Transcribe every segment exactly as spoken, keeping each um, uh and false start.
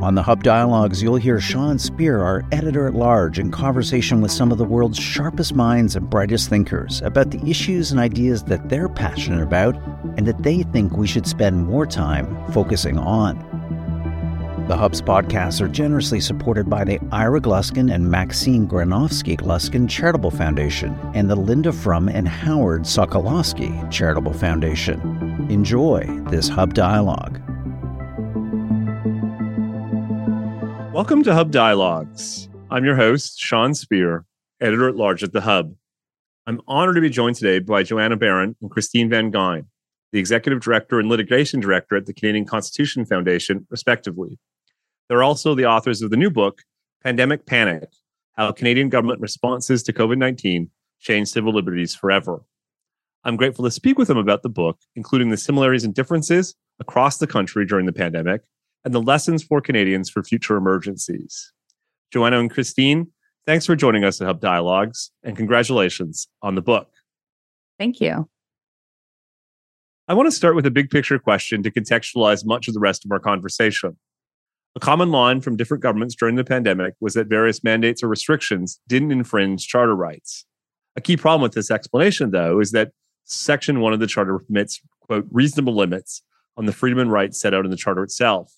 On The Hub Dialogues, you'll hear Sean Speer, our editor-at-large, in conversation with some of the world's sharpest minds and brightest thinkers about the issues and ideas that they're passionate about and that they think we should spend more time focusing on. The Hub's podcasts are generously supported by the Ira Gluskin and Maxine Granovsky Gluskin Charitable Foundation and the Linda Frum and Howard Sokolowski Charitable Foundation. Enjoy this Hub Dialogue. Welcome to Hub Dialogues. I'm your host, Sean Speer, editor-at-large at The Hub. I'm honored to be joined today by Joanna Baron and Christine Van Geyn, the Executive Director and Litigation Director at the Canadian Constitution Foundation, respectively. They're also the authors of the new book, Pandemic Panic, How Canadian Government Responses to COVID nineteen Changed Civil Liberties Forever. I'm grateful to speak with them about the book, including the similarities and differences across the country during the pandemic, and the lessons for Canadians for future emergencies. Joanna and Christine, thanks for joining us at Hub Dialogues, and congratulations on the book. Thank you. I want to start with a big picture question to contextualize much of the rest of our conversation. A common line from different governments during the pandemic was that various mandates or restrictions didn't infringe charter rights. A key problem with this explanation, though, is that Section one of the Charter permits, quote, reasonable limits on the freedom and rights set out in the Charter itself.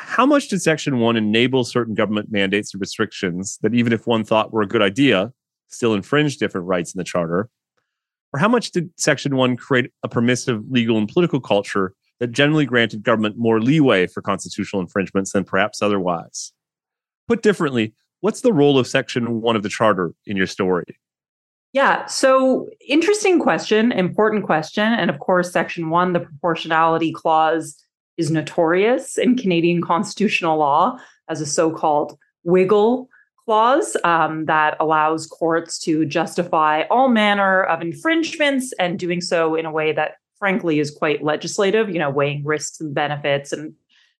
How much did Section one enable certain government mandates or restrictions that, even if one thought were a good idea, still infringe different rights in the Charter? Or how much did Section one create a permissive legal and political culture that generally granted government more leeway for constitutional infringements than perhaps otherwise? Put differently, what's the role of Section one of the Charter in your story? Yeah, so interesting question, important question. And of course, Section one, the proportionality clause, is notorious in Canadian constitutional law as a so-called wiggle clause um, that allows courts to justify all manner of infringements and doing so in a way that, frankly, is quite legislative, you know, weighing risks and benefits and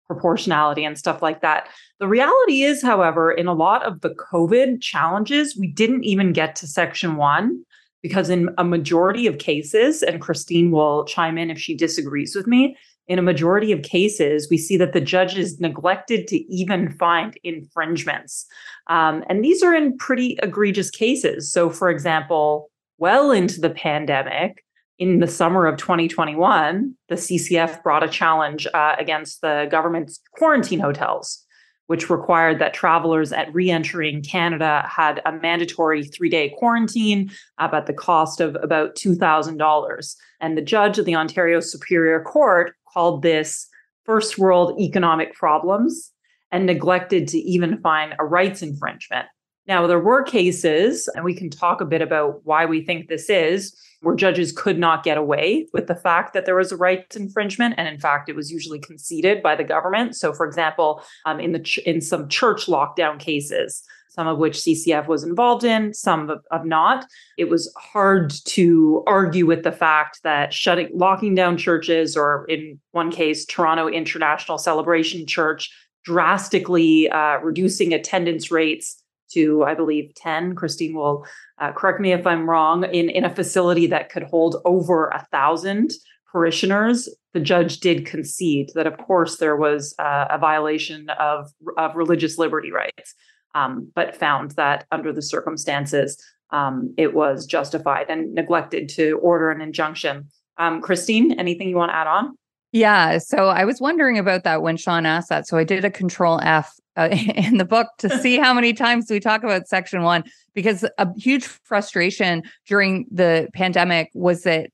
proportionality and stuff like that. The reality is, however, in a lot of the COVID challenges, we didn't even get to Section one because in a majority of cases, and Christine will chime in if she disagrees with me, in a majority of cases, we see that the judges neglected to even find infringements. Um, and these are in pretty egregious cases. So, for example, well into the pandemic, in the summer of twenty twenty-one, the C C F brought a challenge uh, against the government's quarantine hotels, which required that travelers at re-entering Canada had a mandatory three-day quarantine uh, at the cost of about two thousand dollars. And the judge of the Ontario Superior Court called this first world economic problems and neglected to even find a rights infringement. Now, there were cases, and we can talk a bit about why we think this is, where judges could not get away with the fact that there was a rights infringement. And in fact, it was usually conceded by the government. So, for example, um, in the ch- in some church lockdown cases, some of which C C F was involved in, some of, of not, it was hard to argue with the fact that shutting, locking down churches, or in one case, Toronto International Celebration Church, drastically uh, reducing attendance rates to, I believe, ten. Christine will uh, correct me if I'm wrong, in, in a facility that could hold over one thousand parishioners. The judge did concede that, of course, there was uh, a violation of, of religious liberty rights, um, but found that under the circumstances, um, it was justified and neglected to order an injunction. Um, Christine, anything you want to add on? Yeah, so I was wondering about that when Sean asked that. So I did a control F uh, in the book to see how many times we talk about Section one, because a huge frustration during the pandemic was that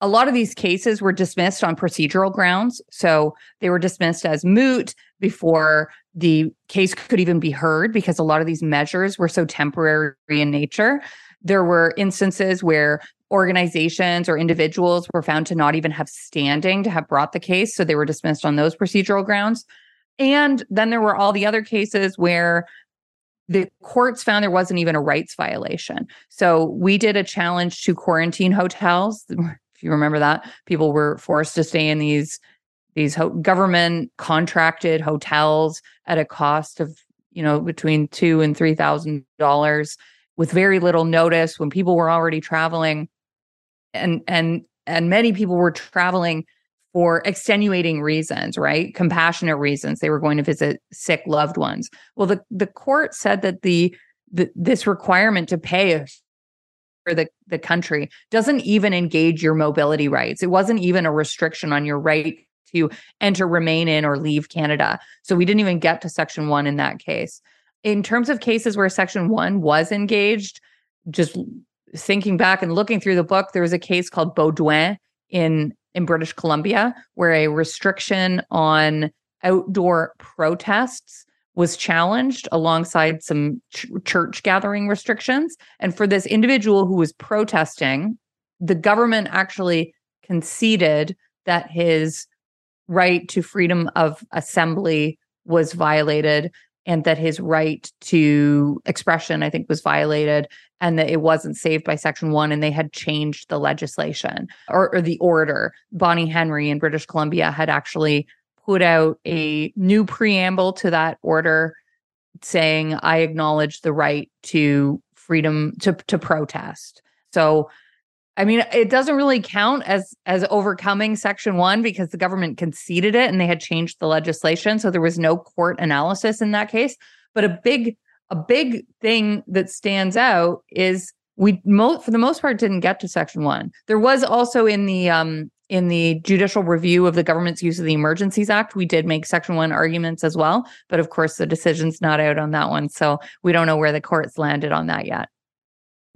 a lot of these cases were dismissed on procedural grounds. So they were dismissed as moot before the case could even be heard, because a lot of these measures were so temporary in nature. There were instances where organizations or individuals were found to not even have standing to have brought the case. So they were dismissed on those procedural grounds. And then there were all the other cases where the courts found there wasn't even a rights violation. So we did a challenge to quarantine hotels. If you remember that, people were forced to stay in these these ho- government contracted hotels at a cost of, you know, between two and three thousand dollars with very little notice when people were already traveling. And and and many people were traveling for extenuating reasons, right? Compassionate reasons. They were going to visit sick loved ones. Well, the, the court said that the, the this requirement to pay for the, the country doesn't even engage your mobility rights. It wasn't even a restriction on your right to enter, remain in, or leave Canada. So we didn't even get to Section one in that case. In terms of cases where Section one was engaged, just thinking back and looking through the book, there was a case called Baudouin in in British Columbia, where a restriction on outdoor protests was challenged alongside some ch- church gathering restrictions. And for this individual who was protesting, the government actually conceded that his right to freedom of assembly was violated and that his right to expression, I think, was violated, and that it wasn't saved by Section one, and they had changed the legislation or, or the order. Bonnie Henry in British Columbia had actually put out a new preamble to that order saying, I acknowledge the right to freedom to, to protest. So, I mean, it doesn't really count as as overcoming Section one because the government conceded it and they had changed the legislation. So there was no court analysis in that case. But a big a big thing that stands out is we mo- for the most part didn't get to Section one. There was also in the um, in the judicial review of the government's use of the Emergencies Act, we did make Section one arguments as well. But of course, the decision's not out on that one, so we don't know where the courts landed on that yet.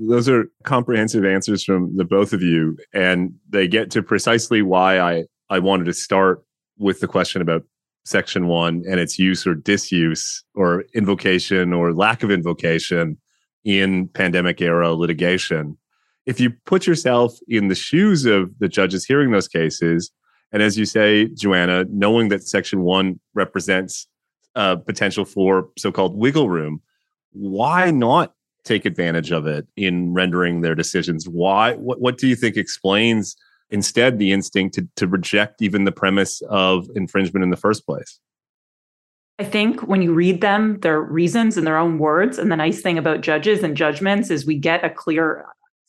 Those are comprehensive answers from the both of you, and they get to precisely why I, I wanted to start with the question about Section one and its use or disuse or invocation or lack of invocation in pandemic-era litigation. If you put yourself in the shoes of the judges hearing those cases, and as you say, Joanna, knowing that Section one represents uh, potential for so-called wiggle room, why not take advantage of it in rendering their decisions? Why? What, what do you think explains instead the instinct to, to reject even the premise of infringement in the first place? I think when you read them, their reasons in their own words, and the nice thing about judges and judgments is we get a clear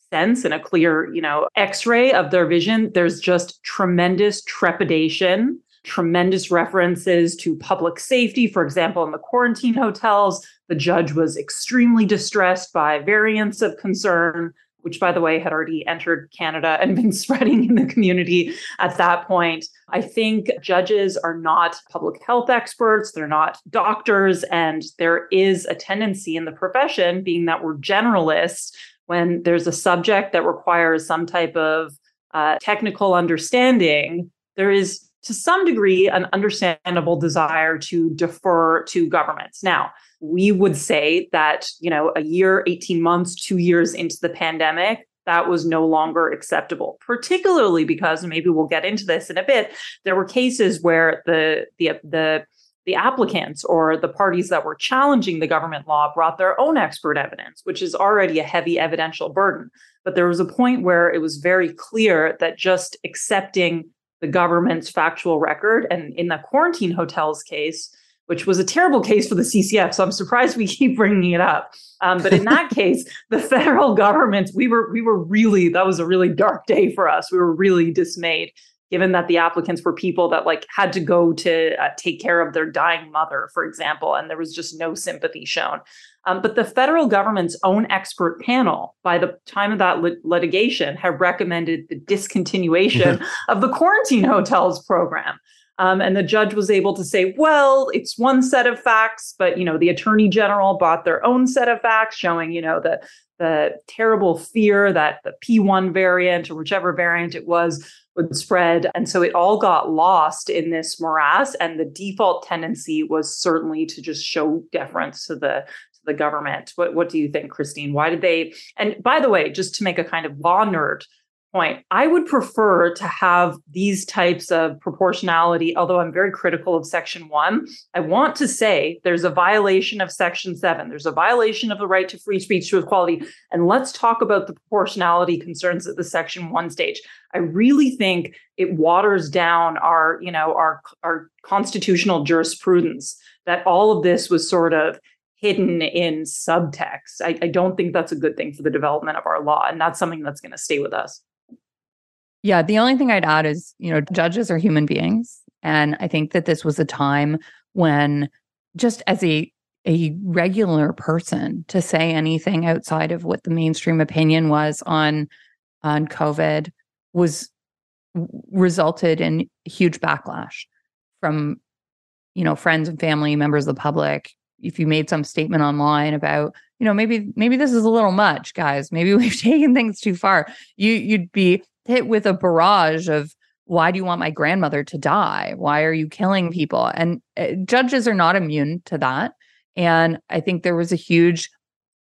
sense and a clear, you know, X-ray of their vision. There's just tremendous trepidation, tremendous references to public safety. For example, in the quarantine hotels, the judge was extremely distressed by variants of concern, which, by the way, had already entered Canada and been spreading in the community at that point. I think judges are not public health experts. They're not doctors. And there is a tendency in the profession, being that we're generalists, when there's a subject that requires some type of uh, technical understanding, there is, to some degree, an understandable desire to defer to governments. Now, we would say that, you know, a year, eighteen months, two years into the pandemic, that was no longer acceptable, particularly because, and maybe we'll get into this in a bit, there were cases where the the the the applicants or the parties that were challenging the government law brought their own expert evidence, which is already a heavy evidential burden. But there was a point where it was very clear that just accepting the government's factual record, and in the quarantine hotels case, which was a terrible case for the C C F, so I'm surprised we keep bringing it up. Um, but in that case, the federal government, we were we were really, that was a really dark day for us. We were really dismayed, given that the applicants were people that like had to go to uh, take care of their dying mother, for example, and there was just no sympathy shown. Um, but the federal government's own expert panel, by the time of that lit- litigation, had recommended the discontinuation of the quarantine hotels program. Um, and the judge was able to say, well, it's one set of facts, but, you know, the attorney general brought their own set of facts showing, you know, the, the terrible fear that the P one variant or whichever variant it was would spread. And so it all got lost in this morass. And the default tendency was certainly to just show deference to the the government? What, what do you think, Christine? Why did they? And by the way, just to make a kind of law nerd point, I would prefer to have these types of proportionality, although I'm very critical of Section one. I want to say there's a violation of Section seven. There's a violation of the right to free speech, to equality. And let's talk about the proportionality concerns at the Section one stage. I really think it waters down our, you know, our, our constitutional jurisprudence that all of this was sort of hidden in subtext. I, I don't think that's a good thing for the development of our law. And that's something that's going to stay with us. Yeah. The only thing I'd add is, you know, judges are human beings. And I think that this was a time when, just as a, a regular person, to say anything outside of what the mainstream opinion was on, on COVID was resulted in huge backlash from, you know, friends and family, members of the public. If you made some statement online about, you know, maybe, maybe this is a little much, guys, maybe we've taken things too far, you, you'd be hit with a barrage of, why do you want my grandmother to die? Why are you killing people? And uh, judges are not immune to that. And I think there was a huge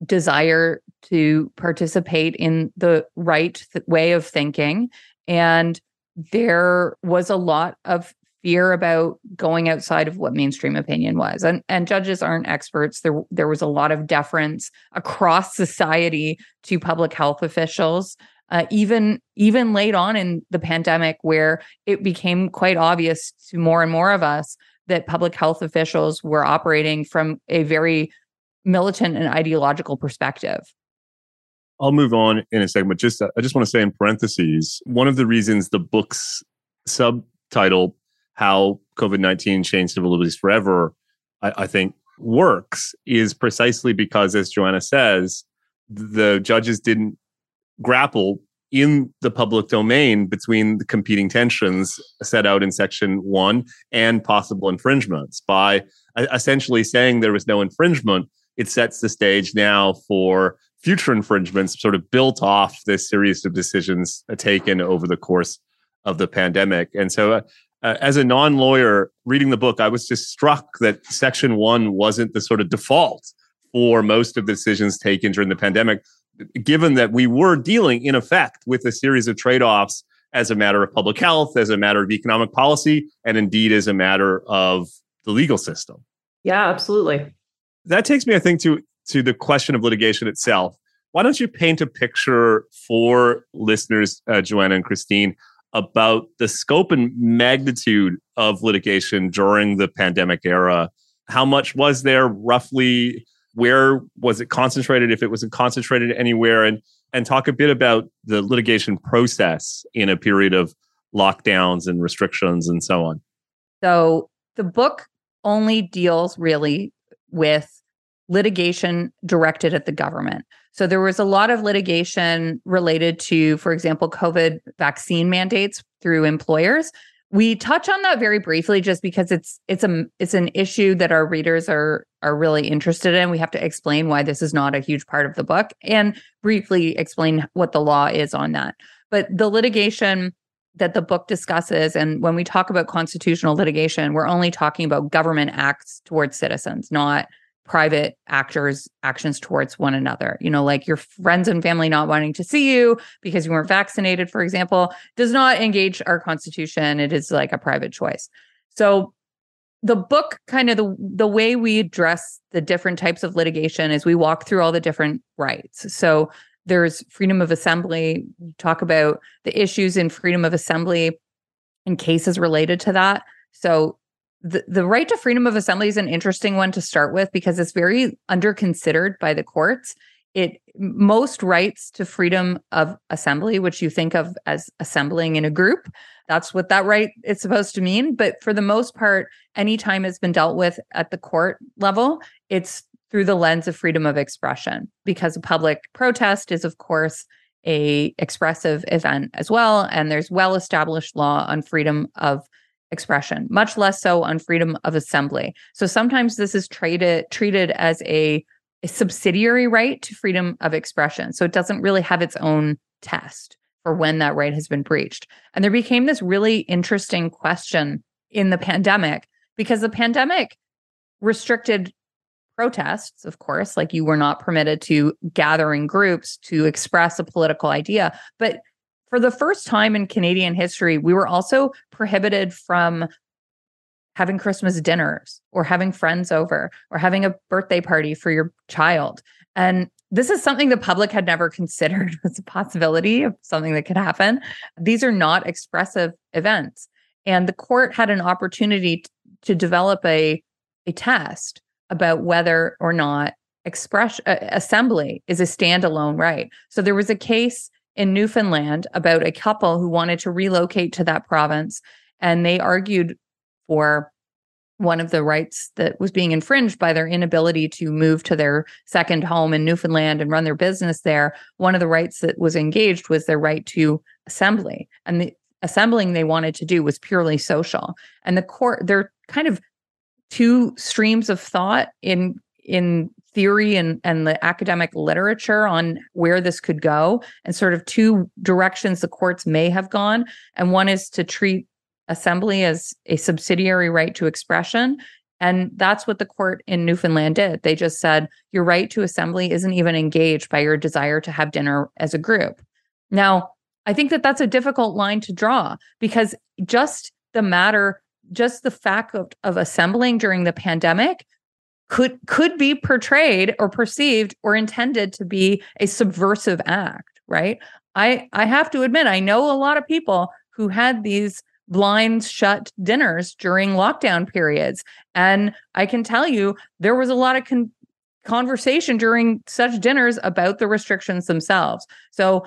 desire to participate in the right th- way of thinking. And there was a lot of fear about going outside of what mainstream opinion was. And, and judges aren't experts. There, there was a lot of deference across society to public health officials, uh, even, even late on in the pandemic, where it became quite obvious to more and more of us that public health officials were operating from a very militant and ideological perspective. I'll move on in a second, but just, I just want to say in parentheses, one of the reasons the book's subtitle, How COVID nineteen Changed Civil Liberties Forever, I, I think works, is precisely because, as Joanna says, the judges didn't grapple in the public domain between the competing tensions set out in Section one and possible infringements. By essentially saying there was no infringement, it sets the stage now for future infringements sort of built off this series of decisions taken over the course of the pandemic. And so uh, Uh, as a non-lawyer reading the book, I was just struck that Section one wasn't the sort of default for most of the decisions taken during the pandemic, given that we were dealing, in effect, with a series of trade-offs as a matter of public health, as a matter of economic policy, and indeed as a matter of the legal system. Yeah, absolutely. That takes me, I think, to, to the question of litigation itself. Why don't you paint a picture for listeners, uh, Joanna and Christine, about the scope and magnitude of litigation during the pandemic era? How much was there roughly? Where was it concentrated, if it wasn't concentrated anywhere? And and talk a bit about the litigation process in a period of lockdowns and restrictions and so on. So the book only deals really with litigation directed at the government. So there was a lot of litigation related to, for example, COVID vaccine mandates through employers. We touch on that very briefly, just because it's it's a it's an issue that our readers are are really interested in. We have to explain why this is not a huge part of the book and briefly explain what the law is on that. But the litigation that the book discusses, and when we talk about constitutional litigation, we're only talking about government acts towards citizens, not private actors' actions towards one another. You know, like your friends and family not wanting to see you because you weren't vaccinated, for example, does not engage our Constitution. It is like a private choice. So the book, kind of the, the way we address the different types of litigation is we walk through all the different rights. So there's freedom of assembly. We talk about the issues in freedom of assembly and cases related to that. So The the right to freedom of assembly is an interesting one to start with because it's very underconsidered by the courts. It most rights to freedom of assembly, which you think of as assembling in a group, that's what that right is supposed to mean. But for the most part, any time it's been dealt with at the court level, it's through the lens of freedom of expression, because a public protest is, of course, a expressive event as well. And there's well-established law on freedom of expression, much less so on freedom of assembly. So sometimes this is treated treated as a, a subsidiary right to freedom of expression. So it doesn't really have its own test for when that right has been breached. And there became this really interesting question in the pandemic, because the pandemic restricted protests, of course, like you were not permitted to gather in groups to express a political idea. But for the first time in Canadian history, we were also prohibited from having Christmas dinners or having friends over or having a birthday party for your child. And this is something the public had never considered as a possibility of something that could happen. These are not expressive events. And the court had an opportunity to, to develop a, a test about whether or not express, uh, assembly is a standalone right. So there was a case in Newfoundland about a couple who wanted to relocate to that province, and they argued for one of the rights that was being infringed by their inability to move to their second home in Newfoundland and run their business there. One of the rights that was engaged was their right to assembly. And the assembling they wanted to do was purely social. And the court, there are kind of two streams of thought in in theory and, and the academic literature on where this could go, and sort of two directions the courts may have gone. And one is to treat assembly as a subsidiary right to expression. And that's what the court in Newfoundland did. They just said, your right to assembly isn't even engaged by your desire to have dinner as a group. Now, I think that that's a difficult line to draw, because just the matter, just the fact of, of assembling during the pandemic could, could be portrayed or perceived or intended to be a subversive act, right? I, I have to admit, I know a lot of people who had these blinds shut dinners during lockdown periods. And I can tell you there was a lot of con- conversation during such dinners about the restrictions themselves. So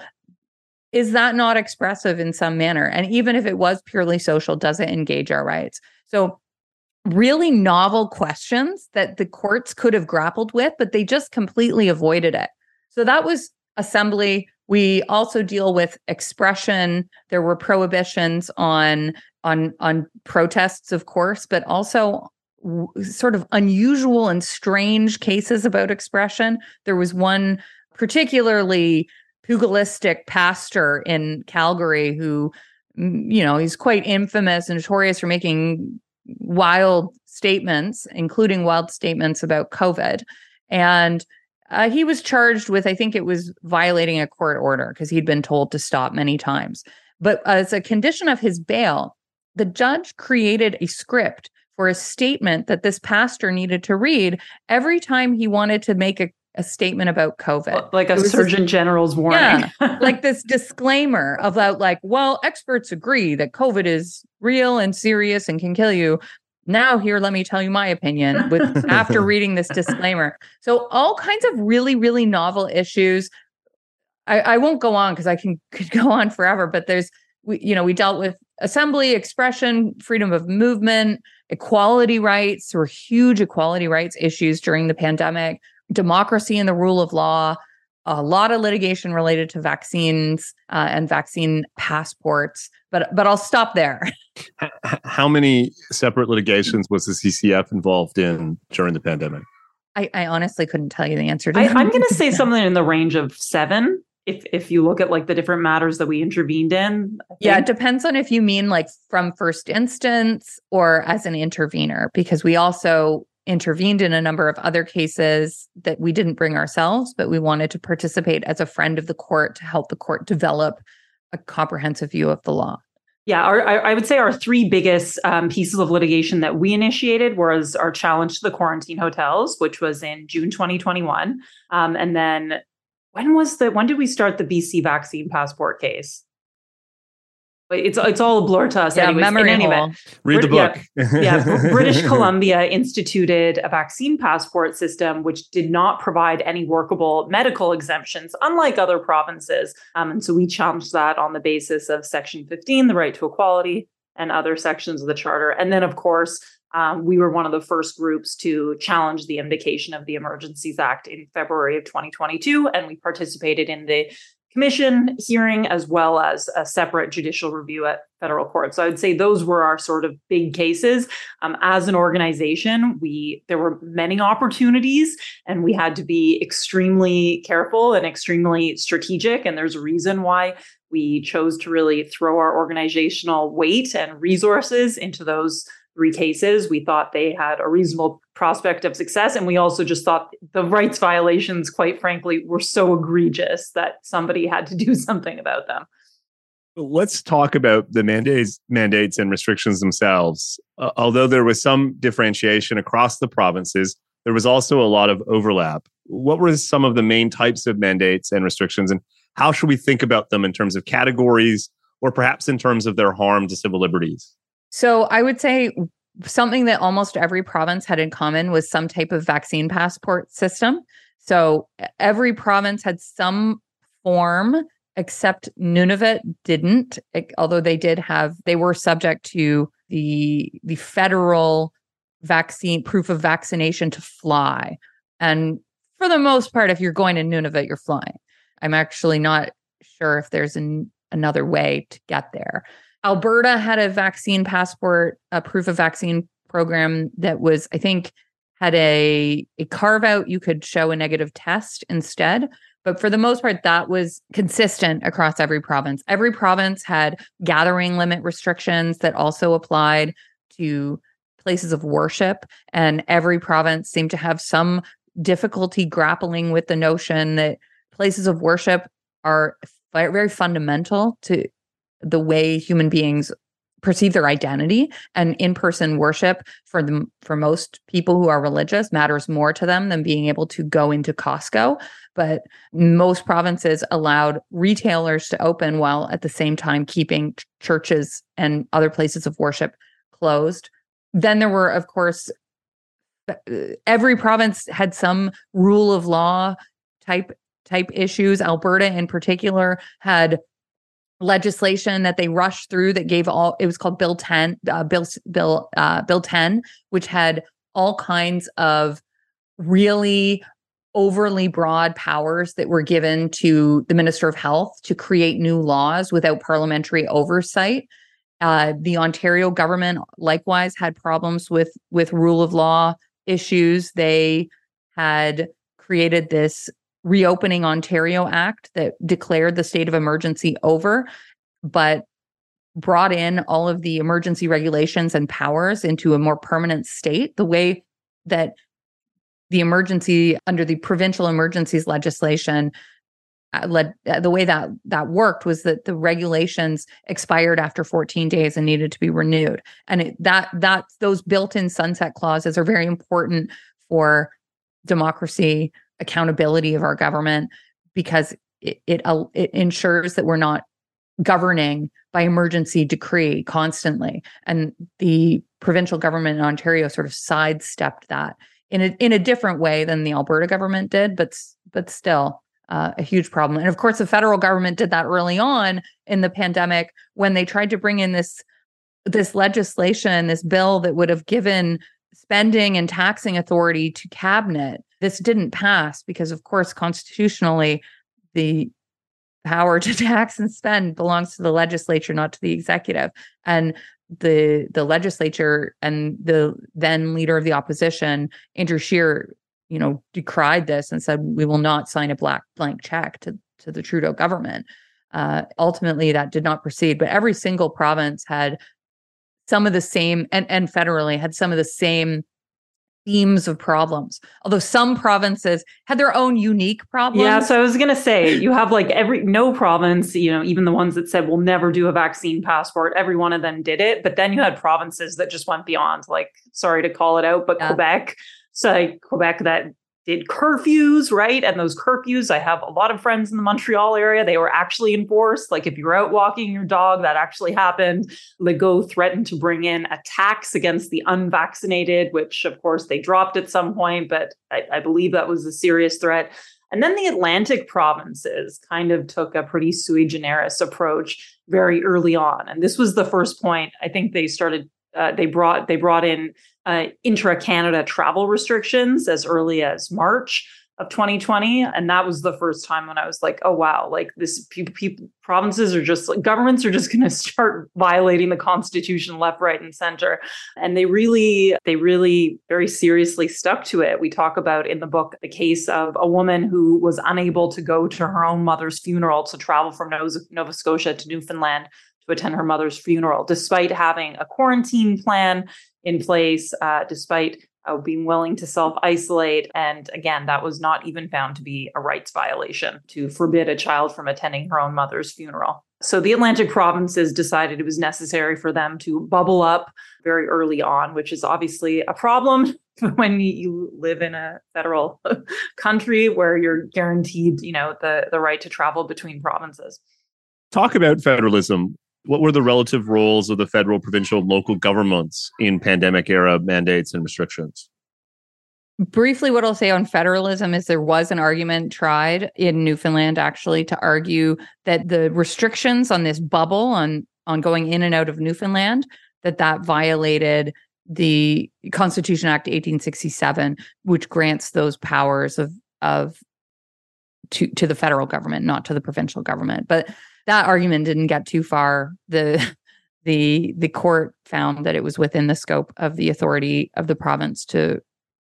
is that not expressive in some manner? And even if it was purely social, does it engage our rights? So really novel questions that the courts could have grappled with, but they just completely avoided it. So that was assembly. We also deal with expression. There were prohibitions on on on protests, of course, but also w- sort of unusual and strange cases about expression. There was one particularly pugilistic pastor in Calgary who, you know, he's quite infamous and notorious for making wild statements, including wild statements about COVID. And Uh, he was charged with, I think it was violating a court order, because he'd been told to stop many times. But as a condition of his bail, the judge created a script for a statement that this pastor needed to read every time he wanted to make a, a statement about COVID. Like a Surgeon this, General's warning. Yeah, like this disclaimer about like, well, experts agree that COVID is real and serious and can kill you. Now here, let me tell you my opinion with after reading this disclaimer. So all kinds of really, really novel issues. I, I won't go on because I can could go on forever, but there's, we, you know, we dealt with assembly, expression, freedom of movement, equality rights. There were huge equality rights issues during the pandemic, democracy and the rule of law, a lot of litigation related to vaccines uh, and vaccine passports. But but I'll stop there. How many separate litigations was the C C F involved in during the pandemic? I, I honestly couldn't tell you the answer to I, that. I'm going to say something in the range of seven. If if you look at like the different matters that we intervened in. Yeah, it depends on if you mean like from first instance or as an intervener, because we also intervened in a number of other cases that we didn't bring ourselves, but we wanted to participate as a friend of the court to help the court develop a comprehensive view of the law. Yeah, our, I would say our three biggest um, pieces of litigation that we initiated was our challenge to the quarantine hotels, which was in June twenty twenty-one. Um, and then when was the when did we start the B C vaccine passport case? It's it's all a blur to us. Yeah, anyways, memory in any hole. Read Brit- the book. Yeah, yeah. British Columbia instituted a vaccine passport system, which did not provide any workable medical exemptions, unlike other provinces. Um, and so we challenged that on the basis of Section fifteen, the right to equality, and other sections of the Charter. And then, of course, um, we were one of the first groups to challenge the invocation of the Emergencies Act in February of twenty twenty-two, and we participated in the commission hearing, as well as a separate judicial review at federal court. So I would say those were our sort of big cases. Um, as an organization, we there were many opportunities, and we had to be extremely careful and extremely strategic. And there's a reason why we chose to really throw our organizational weight and resources into those three cases. We thought they had a reasonable prospect of success. And we also just thought the rights violations, quite frankly, were so egregious that somebody had to do something about them. Let's talk about the mandates, mandates and restrictions themselves. Uh, although there was some differentiation across the provinces, there was also a lot of overlap. What were some of the main types of mandates and restrictions, and how should we think about them in terms of categories or perhaps in terms of their harm to civil liberties? So I would say something that almost every province had in common was some type of vaccine passport system. So every province had some form, except Nunavut didn't, although they did have, they were subject to the the federal vaccine, proof of vaccination to fly. And for the most part, if you're going to Nunavut, you're flying. I'm actually not sure if there's an, another way to get there. Alberta had a vaccine passport, a proof of vaccine program that was, I think, had a, a carve out. You could show a negative test instead. But for the most part, that was consistent across every province. Every province had gathering limit restrictions that also applied to places of worship. And every province seemed to have some difficulty grappling with the notion that places of worship are very fundamental to the way human beings perceive their identity, and in-person worship for the, for most people who are religious matters more to them than being able to go into Costco. But most provinces allowed retailers to open while at the same time keeping churches and other places of worship closed. Then there were, of course, every province had some rule of law type type issues. Alberta in particular had legislation that they rushed through that gave all, it was called Bill ten, uh, Bill Bill uh, Bill ten, which had all kinds of really overly broad powers that were given to the Minister of Health to create new laws without parliamentary oversight. Uh, the Ontario government likewise had problems with with rule of law issues. They had created this Reopening Ontario Act that declared the state of emergency over, but brought in all of the emergency regulations and powers into a more permanent state. The way that the emergency under the provincial emergencies legislation, uh, led, uh, the way that that worked was that the regulations expired after fourteen days and needed to be renewed. And it, that that those built-in sunset clauses are very important for democracy, accountability of our government, because it, it it ensures that we're not governing by emergency decree constantly. And the provincial government in Ontario sort of sidestepped that in a in a different way than the Alberta government did, but but still uh, a huge problem. And of course, the federal government did that early on in the pandemic when they tried to bring in this this legislation, this bill that would have given spending and taxing authority to cabinet. This didn't pass because, of course, constitutionally, the power to tax and spend belongs to the legislature, not to the executive. And the the legislature and the then leader of the opposition, Andrew Scheer, you know, decried this and said, we will not sign a black blank check to, to the Trudeau government. Uh, ultimately, that did not proceed. But every single province had some of the same, and, and federally had some of the same themes of problems, although some provinces had their own unique problems. Yeah, so I was going to say, you have like every, no province, you know, even the ones that said, we'll never do a vaccine passport, every one of them did it. But then you had provinces that just went beyond, like, sorry to call it out, but yeah. Quebec. So like, Quebec that did curfews, right? And those curfews, I have a lot of friends in the Montreal area. They were actually enforced. Like if you're out walking your dog, that actually happened. Legault threatened to bring in a tax against the unvaccinated, which of course they dropped at some point, but I, I believe that was a serious threat. And then the Atlantic provinces kind of took a pretty sui generis approach very early on. And this was the first point. I think they started Uh, they brought they brought in uh, intra-Canada travel restrictions as early as March of twenty twenty, and that was the first time when I was like, "Oh wow!" Like this, pe- pe- provinces are just like governments are just going to start violating the Constitution left, right, and center. And they really, they really very seriously stuck to it. We talk about in the book the case of a woman who was unable to go to her own mother's funeral to travel from Nova Scotia to Newfoundland to attend her mother's funeral, despite having a quarantine plan in place, uh, despite uh, being willing to self-isolate. And again, that was not even found to be a rights violation to forbid a child from attending her own mother's funeral. So the Atlantic provinces decided it was necessary for them to bubble up very early on, which is obviously a problem when you live in a federal country where you're guaranteed, you know, the, the right to travel between provinces. Talk about federalism. What were the relative roles of the federal, provincial, and local governments in pandemic era mandates and restrictions? Briefly, what I'll say on federalism is there was an argument tried in Newfoundland, actually, to argue that the restrictions on this bubble, on, on going in and out of Newfoundland, that that violated the Constitution Act eighteen sixty-seven, which grants those powers of of to, to the federal government, not to the provincial government. But that argument didn't get too far. The the the court found that it was within the scope of the authority of the province to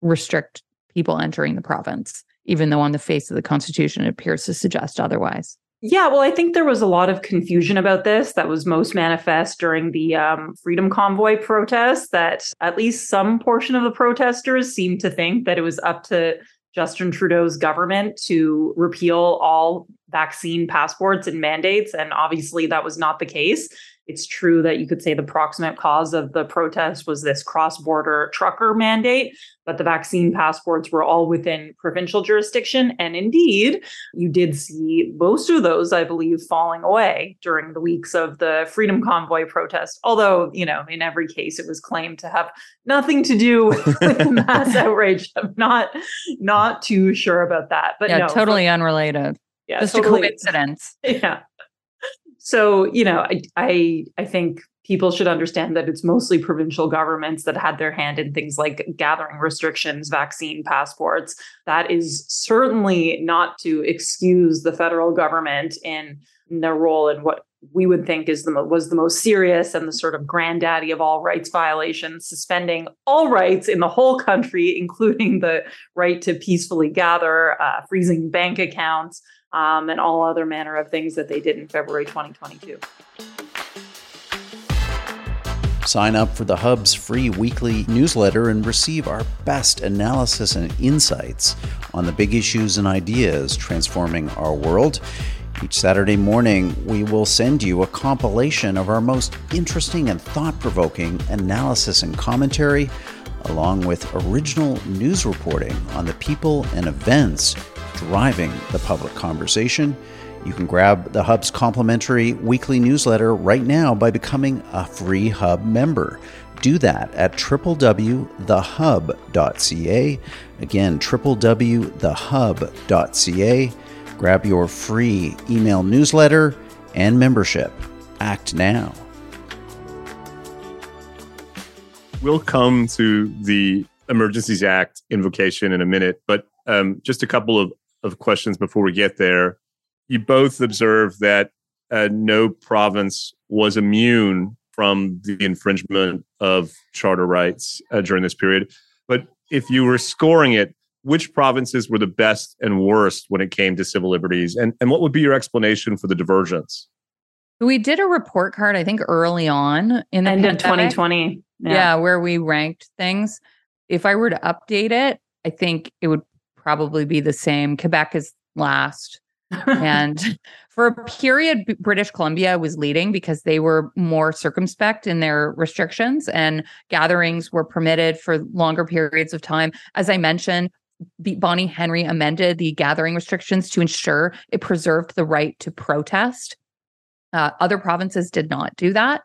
restrict people entering the province, even though on the face of the Constitution, it appears to suggest otherwise. Yeah, well, I think there was a lot of confusion about this that was most manifest during the um, Freedom Convoy protests, that at least some portion of the protesters seemed to think that it was up to Justin Trudeau's government to repeal all vaccine passports and mandates. And obviously that was not the case. It's true that you could say the proximate cause of the protest was this cross-border trucker mandate, but the vaccine passports were all within provincial jurisdiction. And indeed, you did see most of those, I believe, falling away during the weeks of the Freedom Convoy protest. Although, you know, in every case, it was claimed to have nothing to do with mass outrage. I'm not, not too sure about that. But yeah, no, totally but, unrelated. Yeah, just totally, a coincidence. Yeah. So, you know, I, I I think people should understand that it's mostly provincial governments that had their hand in things like gathering restrictions, vaccine passports. That is certainly not to excuse the federal government in their role in what we would think is the was the most serious and the sort of granddaddy of all rights violations, suspending all rights in the whole country, including the right to peacefully gather, uh, freezing bank accounts, Um, and all other manner of things that they did in February twenty twenty-two. Sign up for the Hub's free weekly newsletter and receive our best analysis and insights on the big issues and ideas transforming our world. Each Saturday morning, we will send you a compilation of our most interesting and thought-provoking analysis and commentary, along with original news reporting on the people and events driving the public conversation. You can grab the Hub's complimentary weekly newsletter right now by becoming a free Hub member. Do that at w w w dot the hub dot c a. Again, w w w dot the hub dot c a. Grab your free email newsletter and membership. Act now. We'll come to the Emergencies Act invocation in a minute, but um, just a couple of of questions before we get there. You both observed that uh, no province was immune from the infringement of charter rights uh, during this period. But if you were scoring it, which provinces were the best and worst when it came to civil liberties? And, and what would be your explanation for the divergence? We did a report card, I think, early on in the end of twenty twenty. Yeah. yeah, where we ranked things. If I were to update it, I think it would probably be the same. Quebec is last. And for a period, B- British Columbia was leading because they were more circumspect in their restrictions and gatherings were permitted for longer periods of time. As I mentioned, B- Bonnie Henry amended the gathering restrictions to ensure it preserved the right to protest. Uh, other provinces did not do that.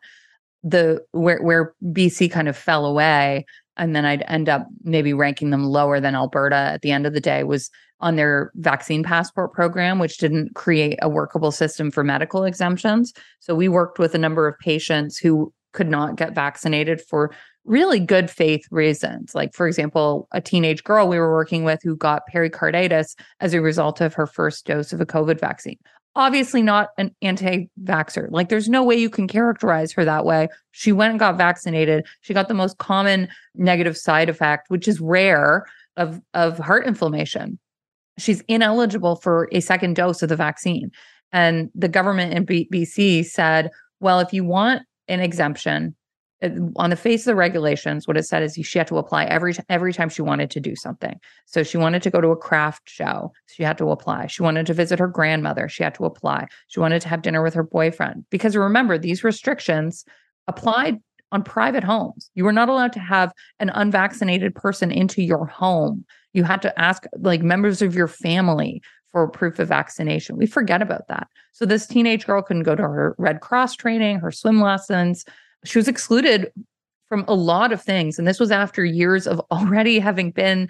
The where, where B C kind of fell away, and then I'd end up maybe ranking them lower than Alberta at the end of the day, was on their vaccine passport program, which didn't create a workable system for medical exemptions. So we worked with a number of patients who could not get vaccinated for really good faith reasons. Like, for example, a teenage girl we were working with who got pericarditis as a result of her first dose of a COVID vaccine. Obviously not an anti-vaxxer. Like, there's no way you can characterize her that way. She went and got vaccinated. She got the most common negative side effect, which is rare, of, of heart inflammation. She's ineligible for a second dose of the vaccine. And the government in B C said, well, if you want an exemption, on the face of the regulations, what it said is she had to apply every every time she wanted to do something. So she wanted to go to a craft show. She had to apply. She wanted to visit her grandmother. She had to apply. She wanted to have dinner with her boyfriend. Because remember, these restrictions applied on private homes. You were not allowed to have an unvaccinated person into your home. You had to ask like members of your family for proof of vaccination. We forget about that. So this teenage girl couldn't go to her Red Cross training, her swim lessons. She was excluded from a lot of things. And this was after years of already having been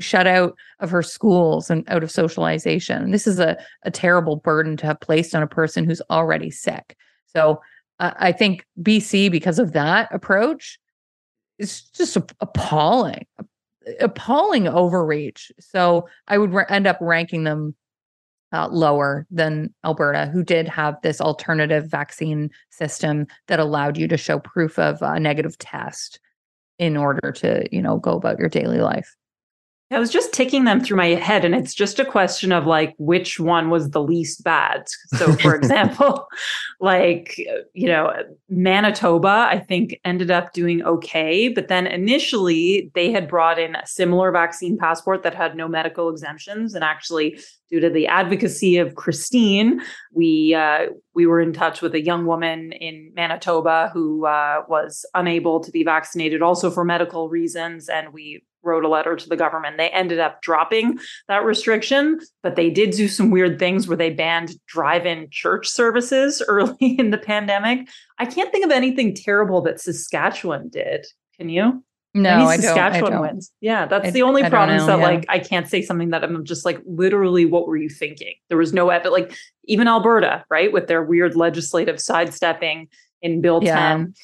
shut out of her schools and out of socialization. And this is a, a terrible burden to have placed on a person who's already sick. So uh, I think B C, because of that approach, is just appalling, appalling overreach. So I would re- end up ranking them Uh, lower than Alberta, who did have this alternative vaccine system that allowed you to show proof of a negative test in order to, you know, go about your daily life. I was just ticking them through my head, and it's just a question of like, which one was the least bad? So for example, like, you know, Manitoba, I think ended up doing okay, but then initially they had brought in a similar vaccine passport that had no medical exemptions. And actually, due to the advocacy of Christine, we uh, we were in touch with a young woman in Manitoba who uh, was unable to be vaccinated, also for medical reasons. And we wrote a letter to the government. They ended up dropping that restriction, but they did do some weird things where they banned drive-in church services early in the pandemic. I can't think of anything terrible that Saskatchewan did. Can you? No, I, mean, I Saskatchewan don't. I don't. Wins. Yeah, that's I, the only problem is that, yeah. like, I can't say something that I'm just like, literally, what were you thinking? There was no effort. Like, even Alberta, right, with their weird legislative sidestepping in Bill yeah. ten.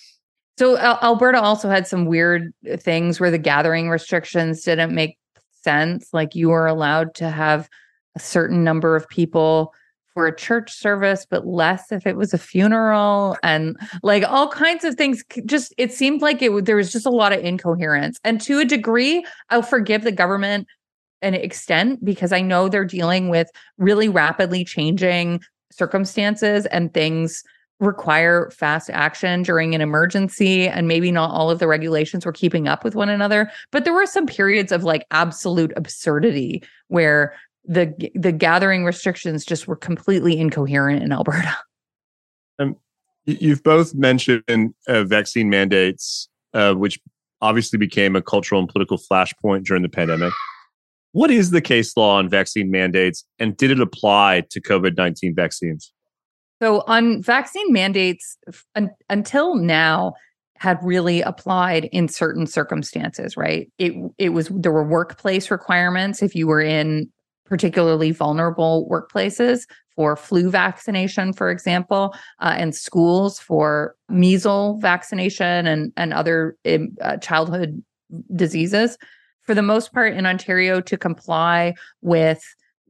So uh, Alberta also had some weird things where the gathering restrictions didn't make sense. Like, you were allowed to have a certain number of people for a church service, but less if it was a funeral, and like all kinds of things. Just, it seemed like it there was just a lot of incoherence. And to a degree, I'll forgive the government an extent, because I know they're dealing with really rapidly changing circumstances, and things require fast action during an emergency, and maybe not all of the regulations were keeping up with one another. But there were some periods of like absolute absurdity where the the gathering restrictions just were completely incoherent in Alberta. Um, you've both mentioned uh, vaccine mandates, uh, which obviously became a cultural and political flashpoint during the pandemic. What is the case law on vaccine mandates, and did it apply to COVID nineteen vaccines? So on vaccine mandates, un- until now, had really applied in certain circumstances, right? It it was there were workplace requirements if you were in particularly vulnerable workplaces for flu vaccination, for example, uh, and schools for measles vaccination and, and other uh, childhood diseases. For the most part in Ontario, to comply with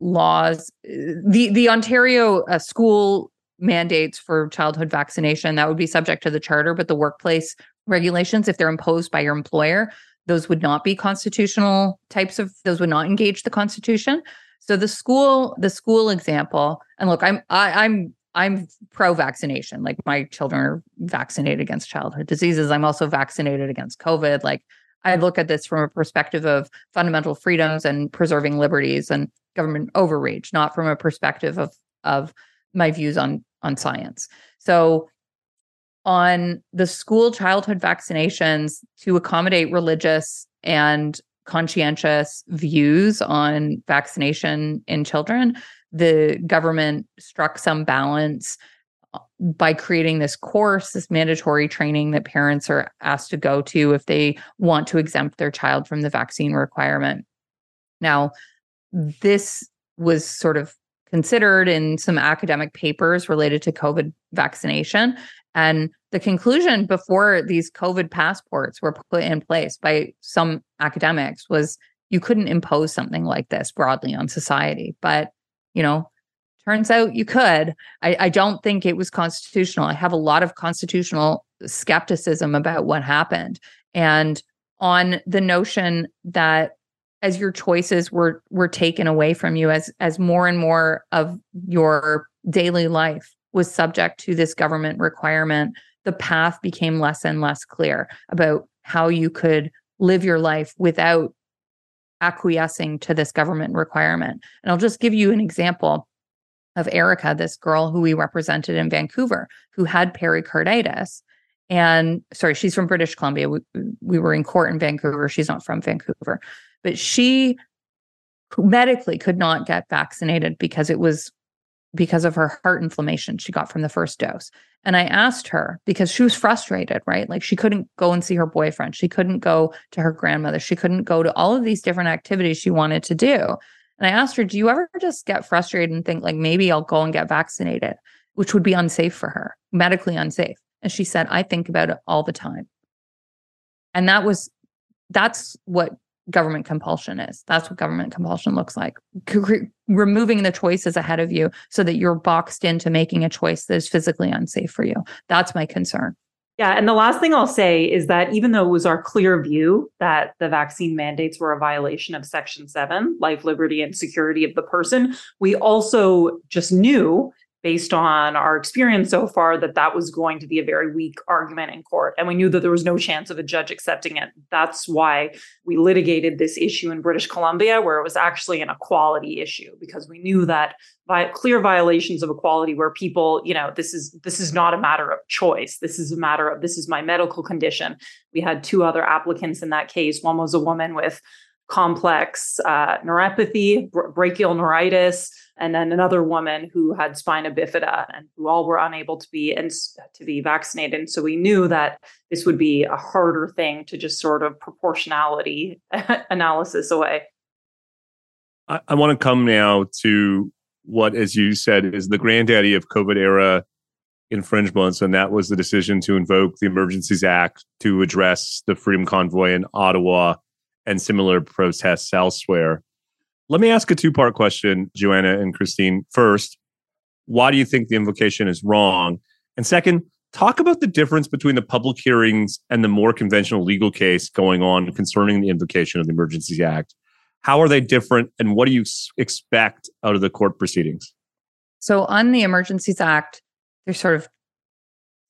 laws, the, the Ontario uh, school mandates for childhood vaccination, that would be subject to the Charter, but the workplace regulations, if they're imposed by your employer, those would not be constitutional types of, those would not engage the Constitution. So the school, the school example, and look, I'm I, I'm I'm pro-vaccination. Like, my children are vaccinated against childhood diseases. I'm also vaccinated against COVID. Like, I look at this from a perspective of fundamental freedoms and preserving liberties and government overreach, not from a perspective of of my views on on science. So on the school childhood vaccinations, to accommodate religious and conscientious views on vaccination in children, the government struck some balance by creating this course, this mandatory training that parents are asked to go to if they want to exempt their child from the vaccine requirement. Now, this was sort of considered in some academic papers related to COVID vaccination. And the conclusion before these COVID passports were put in place by some academics was you couldn't impose something like this broadly on society. But, you know, turns out you could. I, I don't think it was constitutional. I have a lot of constitutional skepticism about what happened. And on the notion that as your choices were were taken away from you, as as more and more of your daily life was subject to this government requirement the path became less and less clear about how you could live your life without acquiescing to this government requirement. And I'll just give you an example of Erica, this girl who we represented in Vancouver, who had pericarditis. And sorry, she's from British Columbia. We, we were in court in Vancouver. She's not from Vancouver. But she medically could not get vaccinated because it was because of her heart inflammation she got from the first dose. And I asked her, because she was frustrated, right? Like, she couldn't go and see her boyfriend. She couldn't go to her grandmother. She couldn't go to all of these different activities she wanted to do. And I asked her, do you ever just get frustrated and think, like, maybe I'll go and get vaccinated, which would be unsafe for her, medically unsafe? And she said, I think about it all the time. And that was, that's what government compulsion is. That's what government compulsion looks like. C- removing the choices ahead of you so that you're boxed into making a choice that is physically unsafe for you. That's my concern. Yeah. And the last thing I'll say is that even though it was our clear view that the vaccine mandates were a violation of Section seven, life, liberty, and security of the person, we also just knew, based on our experience so far, that that was going to be a very weak argument in court. And we knew that there was no chance of a judge accepting it. That's why we litigated this issue in British Columbia, where it was actually an equality issue, because we knew that by clear violations of equality where people, you know, this is this is not a matter of choice. This is a matter of, this is my medical condition. We had two other applicants in that case. One was a woman with complex uh, neuropathy, br- brachial neuritis, and then another woman who had spina bifida, and who all were unable to be and to be vaccinated. And so we knew that this would be a harder thing to just sort of proportionality analysis away. I, I want to come now to what, as you said, is the granddaddy of COVID era infringements, and that was the decision to invoke the Emergencies Act to address the Freedom Convoy in Ottawa and similar protests elsewhere. Let me ask a two-part question, Joanna and Christine. First, why do you think the invocation is wrong? And second, talk about the difference between the public hearings and the more conventional legal case going on concerning the invocation of the Emergencies Act. How are they different, and what do you expect out of the court proceedings? So on the Emergencies Act, there's sort of,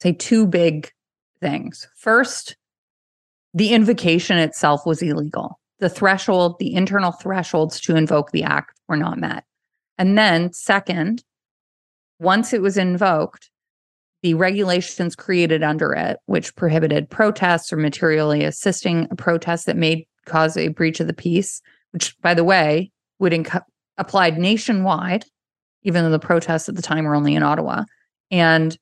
say, two big things. First, the invocation itself was illegal. The threshold, the internal thresholds to invoke the act were not met. And then second, once it was invoked, the regulations created under it, which prohibited protests or materially assisting a protest that may cause a breach of the peace, which, by the way, would inc- applied nationwide, even though the protests at the time were only in Ottawa, and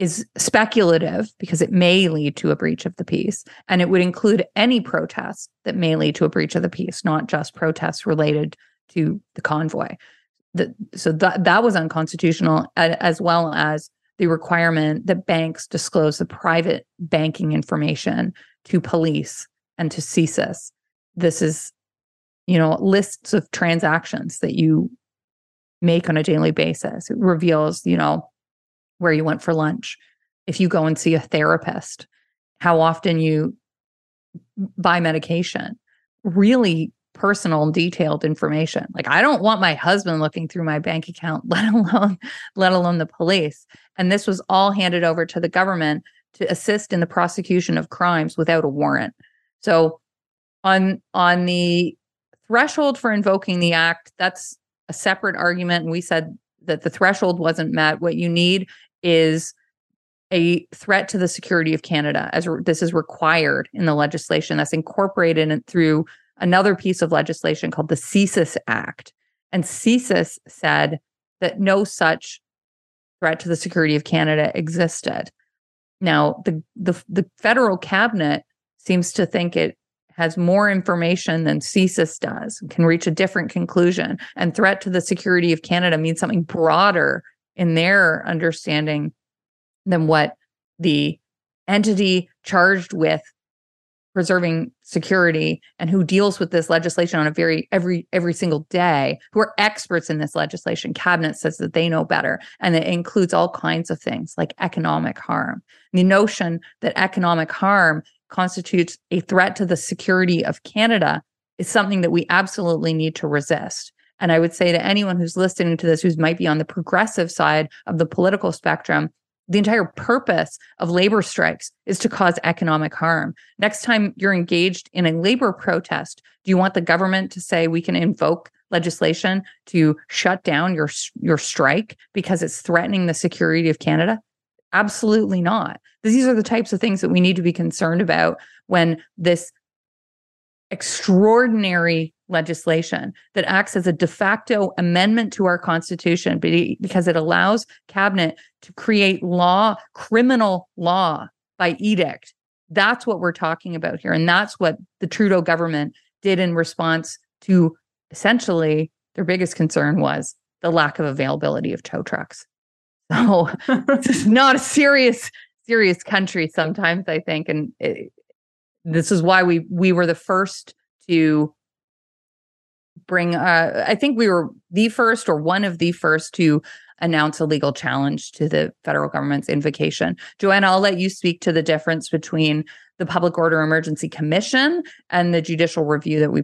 is speculative because it may lead to a breach of the peace. And it would include any protest that may lead to a breach of the peace, not just protests related to the convoy. The, so that, that was unconstitutional, as well as the requirement that banks disclose the private banking information to police and to C S I S. This is, you know, lists of transactions that you make on a daily basis. It reveals, you know, where you went for lunch, if you go and see a therapist, how often you buy medication, really personal, detailed information. Like, I don't want my husband looking through my bank account, let alone, let alone the police. And this was all handed over to the government to assist in the prosecution of crimes without a warrant. So on, on the threshold for invoking the act, that's a separate argument. And we said that the threshold wasn't met. What you need is a threat to the security of Canada, as re- this is required in the legislation that's incorporated in, through another piece of legislation called the C S I S Act. And C S I S said that no such threat to the security of Canada existed. Now, the, the, the federal cabinet seems to think it has more information than C S I S does, can reach a different conclusion. And threat to the security of Canada means something broader in their understanding than what the entity charged with preserving security and who deals with this legislation on a very every every single day, who are experts in this legislation. Cabinet says that they know better, and it includes all kinds of things like economic harm. And the notion that economic harm constitutes a threat to the security of Canada is something that we absolutely need to resist. And I would say to anyone who's listening to this, who might be on the progressive side of the political spectrum, the entire purpose of labor strikes is to cause economic harm. Next time you're engaged in a labor protest, do you want the government to say we can invoke legislation to shut down your, your strike because it's threatening the security of Canada? Absolutely not. These are the types of things that we need to be concerned about when this extraordinary legislation that acts as a de facto amendment to our Constitution, because it allows cabinet to create law, criminal law by edict. That's what we're talking about here. And that's what the Trudeau government did in response to, essentially, their biggest concern was the lack of availability of tow trucks. So this is not a serious, serious country sometimes, I think. And it, this is why we we were the first to bring, uh, I think we were the first or one of the first to announce a legal challenge to the federal government's invocation. Joanna, I'll let you speak to the difference between the Public Order Emergency Commission and the judicial review that we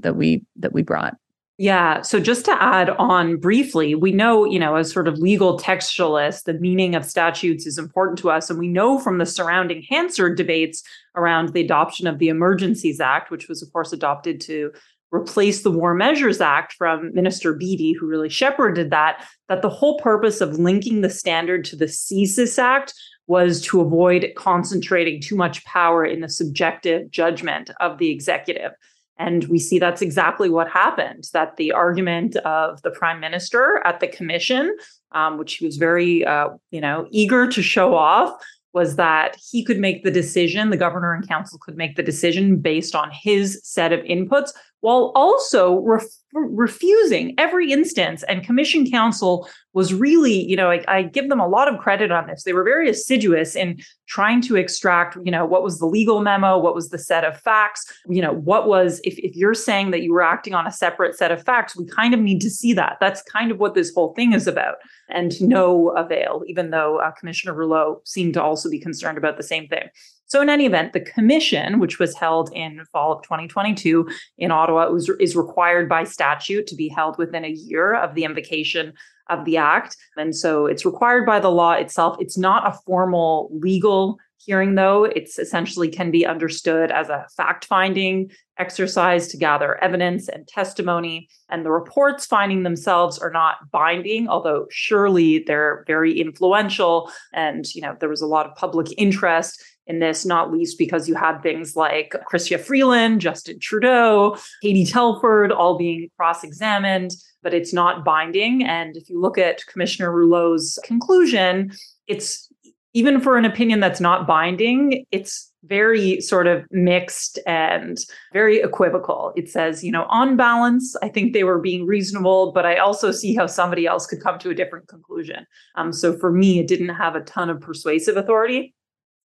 that we that we brought. Yeah. So just to add on briefly, we know, you know, as sort of legal textualists, the meaning of statutes is important to us. And we know from the surrounding Hansard debates around the adoption of the Emergencies Act, which was, of course, adopted to replace the War Measures Act from Minister Beattie, who really shepherded that, that the whole purpose of linking the standard to the C S I S Act was to avoid concentrating too much power in the subjective judgment of the executive. And we see that's exactly what happened, that the argument of the prime minister at the commission, um, which he was very, uh, you know, eager to show off, was that he could make the decision, the governor and council could make the decision based on his set of inputs, while also ref- refusing every instance. And commission council was really, you know, I, I give them a lot of credit on this. They were very assiduous in trying to extract, you know, what was the legal memo, what was the set of facts, you know, what was, if, if you're saying that you were acting on a separate set of facts, we kind of need to see that. That's kind of what this whole thing is about. And no avail, even though uh, Commissioner Rouleau seemed to also be concerned about the same thing. So in any event, the commission, which was held in fall of twenty twenty-two in Ottawa, was, is required by statute to be held within a year of the invocation of the act. And so it's required by the law itself. It's not a formal legal hearing, though. It's essentially can be understood as a fact-finding exercise to gather evidence and testimony. And the reports finding themselves are not binding, although surely they're very influential. And, you know, there was a lot of public interest in this, not least because you had things like Chrystia Freeland, Justin Trudeau, Katie Telford, all being cross-examined, but it's not binding. And if you look at Commissioner Rouleau's conclusion, it's even for an opinion that's not binding, it's very sort of mixed and very equivocal. It says, you know, on balance, I think they were being reasonable, but I also see how somebody else could come to a different conclusion. Um, so for me, it didn't have a ton of persuasive authority.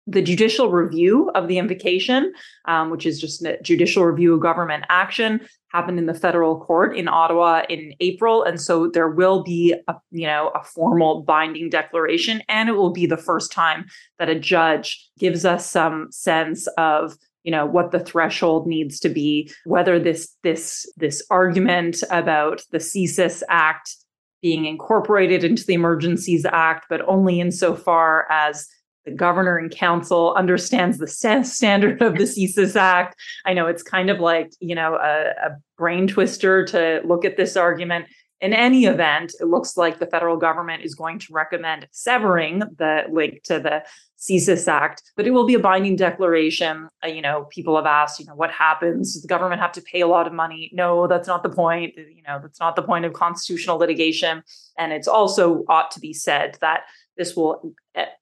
The judicial review of the invocation, um, which is just a judicial review of government action, happened in the federal court in Ottawa in April. And so there will be a, you know, a formal binding declaration, and it will be the first time that a judge gives us some sense of, you know, what the threshold needs to be, whether this, this, this argument about the C S I S Act being incorporated into the Emergencies Act, but only insofar as the governor and council understands the standard of the C S I S Act. I know it's kind of like, you know, a, a brain twister to look at this argument. In any event, it looks like the federal government is going to recommend severing the link to the C S I S Act, but it will be a binding declaration. Uh, you know, people have asked, you know, what happens? Does the government have to pay a lot of money? No, that's not the point. You know, that's not the point of constitutional litigation. And it's also ought to be said that this will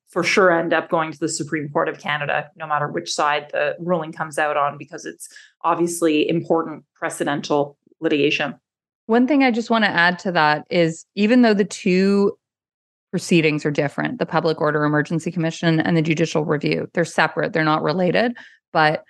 for sure end up going to the Supreme Court of Canada, no matter which side the ruling comes out on, because it's obviously important precedential litigation. One thing I just want to add to that is, even though the two proceedings are different, the Public Order Emergency Commission and the Judicial Review, they're separate, they're not related, but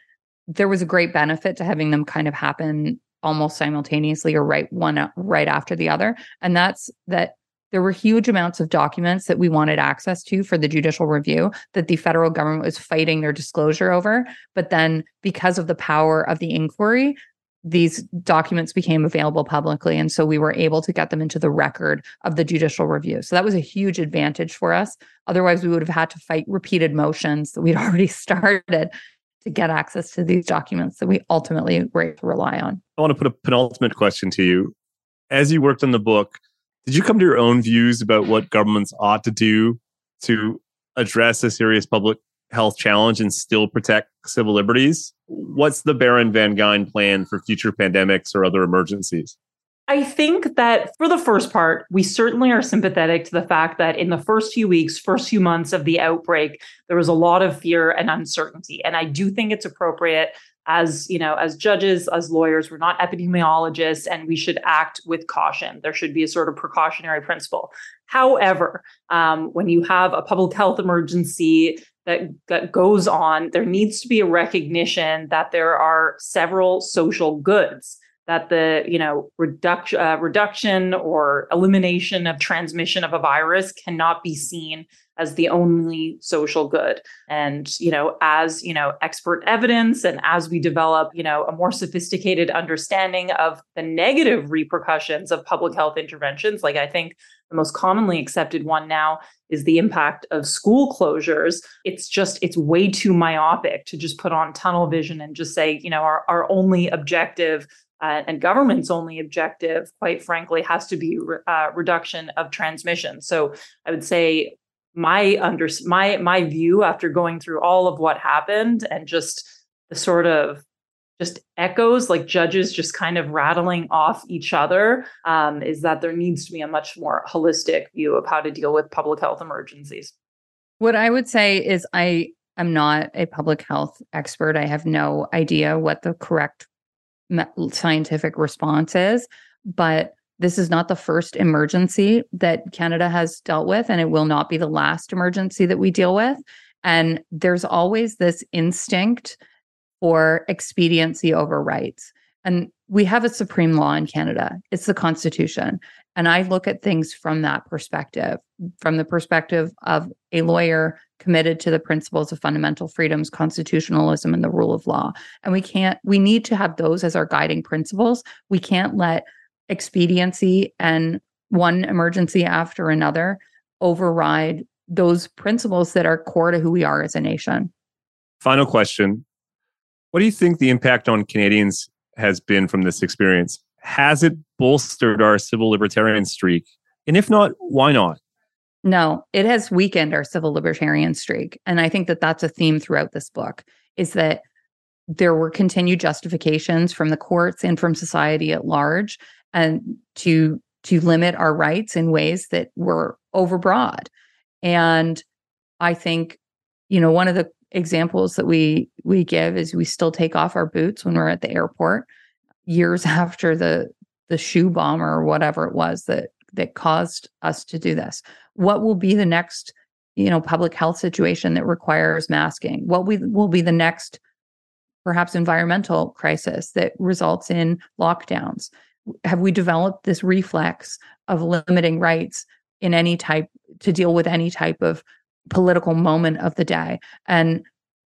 there was a great benefit to having them kind of happen almost simultaneously, or right one right after the other. And that's that there were huge amounts of documents that we wanted access to for the judicial review that the federal government was fighting their disclosure over. But then because of the power of the inquiry, these documents became available publicly. And so we were able to get them into the record of the judicial review. So that was a huge advantage for us. Otherwise, we would have had to fight repeated motions that we'd already started to get access to these documents that we ultimately were able to rely on. I want to put a penultimate question to you. As you worked on the book, did you come to your own views about what governments ought to do to address a serious public health challenge and still protect civil liberties? What's the Baron Van Geyn plan for future pandemics or other emergencies? I think that for the first part, we certainly are sympathetic to the fact that in the first few weeks, first few months of the outbreak, there was a lot of fear and uncertainty. And I do think it's appropriate as, you know, as judges, as lawyers, we're not epidemiologists, and we should act with caution. There should be a sort of precautionary principle. However, um, when you have a public health emergency that, that goes on, there needs to be a recognition that there are several social goods, that the you know reduction, uh, reduction or elimination of transmission of a virus cannot be seen as the only social good. And you know, as you know, expert evidence, and as we develop you know a more sophisticated understanding of the negative repercussions of public health interventions, like I think the most commonly accepted one now is the impact of school closures. It's just, it's way too myopic to just put on tunnel vision and just say, you know, our, our only objective Uh, and government's only objective, quite frankly, has to be re- uh, reduction of transmission. So I would say my under my my view after going through all of what happened and just the sort of just echoes, like judges just kind of rattling off each other, um, is that there needs to be a much more holistic view of how to deal with public health emergencies. What I would say is I am not a public health expert. I have no idea what the correct scientific responses, but this is not the first emergency that Canada has dealt with, and it will not be the last emergency that we deal with. And there's always this instinct for expediency over rights. And we have a supreme law in Canada. It's the Constitution. And I look at things from that perspective, from the perspective of a lawyer committed to the principles of fundamental freedoms, constitutionalism, and the rule of law. And we can't, we need to have those as our guiding principles. We can't let expediency and one emergency after another override those principles that are core to who we are as a nation. Final question. What do you think the impact on Canadians has been from this experience? Has it bolstered our civil libertarian streak? And if not, why not? No, it has weakened our civil libertarian streak. And I think that that's a theme throughout this book, is that there were continued justifications from the courts and from society at large, and to to limit our rights in ways that were overbroad. And I think, you know, one of the examples that we we give is we still take off our boots when we're at the airport years after the the shoe bomber or whatever it was that that caused us to do this. What will be the next, you know, public health situation that requires masking? What we, will be the next, perhaps, environmental crisis that results in lockdowns? Have we developed this reflex of limiting rights in any type to deal with any type of political moment of the day? And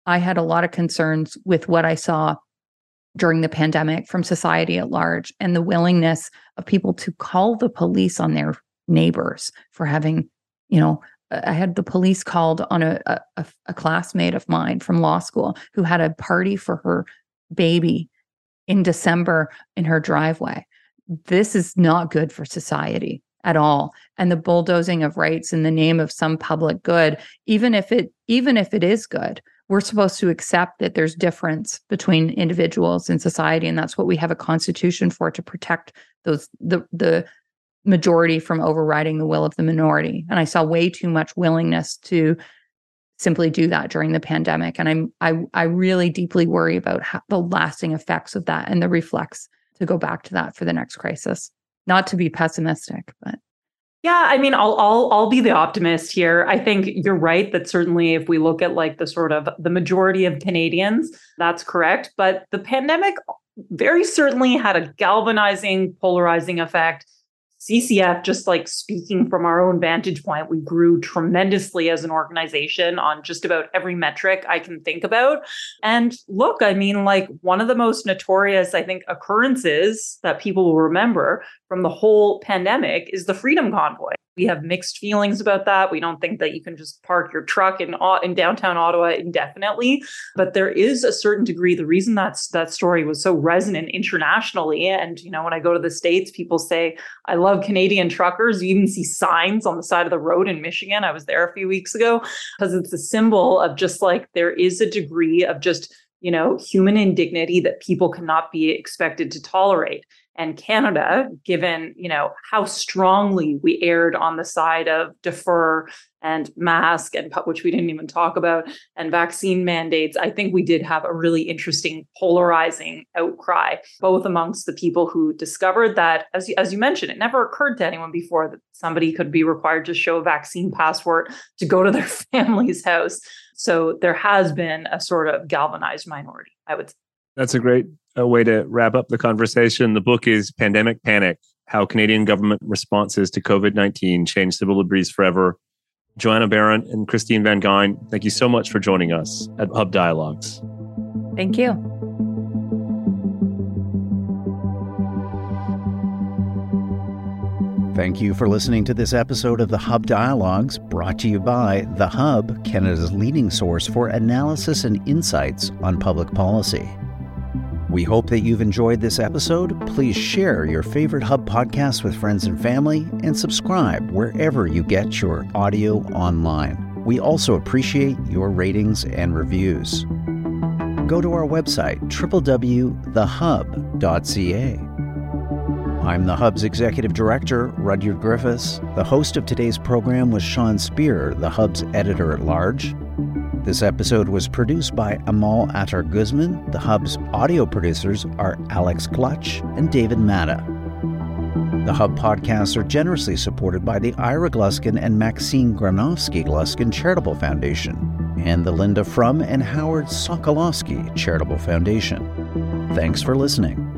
I had a lot of concerns with what I saw during the pandemic from society at large, and the willingness of people to call the police on their neighbors for having, you know, I had the police called on a, a, a classmate of mine from law school who had a party for her baby in December in her driveway. This is not good for society at all. And the bulldozing of rights in the name of some public good, even if it, even if it is good, we're supposed to accept that there's difference between individuals and society. And that's what we have a constitution for, to protect those, the, the majority from overriding the will of the minority. And I saw way too much willingness to simply do that during the pandemic. And I'm, I, I really deeply worry about how, the lasting effects of that and the reflex to go back to that for the next crisis. Not to be pessimistic, but. Yeah, I mean, I'll, I'll, I'll be the optimist here. I think you're right that certainly if we look at like the sort of the majority of Canadians, that's correct. But the pandemic very certainly had a galvanizing, polarizing effect. C C F, just like speaking from our own vantage point, we grew tremendously as an organization on just about every metric I can think about. And look, I mean, like one of the most notorious, I think, occurrences that people will remember from the whole pandemic is the Freedom Convoy. We have mixed feelings about that. We don't think that you can just park your truck in in downtown Ottawa indefinitely. But there is a certain degree. The reason that's, that story was so resonant internationally, and you know, when I go to the States, people say, I love Canadian truckers. You even see signs on the side of the road in Michigan. I was there a few weeks ago, because it's a symbol of just like there is a degree of just, you know, human indignity that people cannot be expected to tolerate. And Canada, given, you know, how strongly we erred on the side of defer and mask, and which we didn't even talk about, and vaccine mandates, I think we did have a really interesting, polarizing outcry, both amongst the people who discovered that, as you, as you mentioned, it never occurred to anyone before that somebody could be required to show a vaccine passport to go to their family's house. So there has been a sort of galvanized minority, I would say. That's a great a way to wrap up the conversation. The book is Pandemic Panic, How Canadian Government Responses to covid nineteen Changed Civil Liberties Forever. Joanna Baron and Christine Van Geyn, thank you so much for joining us at Hub Dialogues. Thank you. Thank you for listening to this episode of The Hub Dialogues, brought to you by The Hub, Canada's leading source for analysis and insights on public policy. We hope that you've enjoyed this episode. Please share your favorite Hub podcast with friends and family, and subscribe wherever you get your audio online. We also appreciate your ratings and reviews. Go to our website, w w w dot the hub dot c a. I'm The Hub's Executive Director, Rudyard Griffiths. The host of today's program was Sean Speer, The Hub's Editor-at-Large. This episode was produced by Amal Attar-Guzman. The Hub's audio producers are Alex Klutch and David Matta. The Hub podcasts are generously supported by the Ira Gluskin and Maxine Granovsky Gluskin Charitable Foundation and the Linda Frum and Howard Sokolowski Charitable Foundation. Thanks for listening.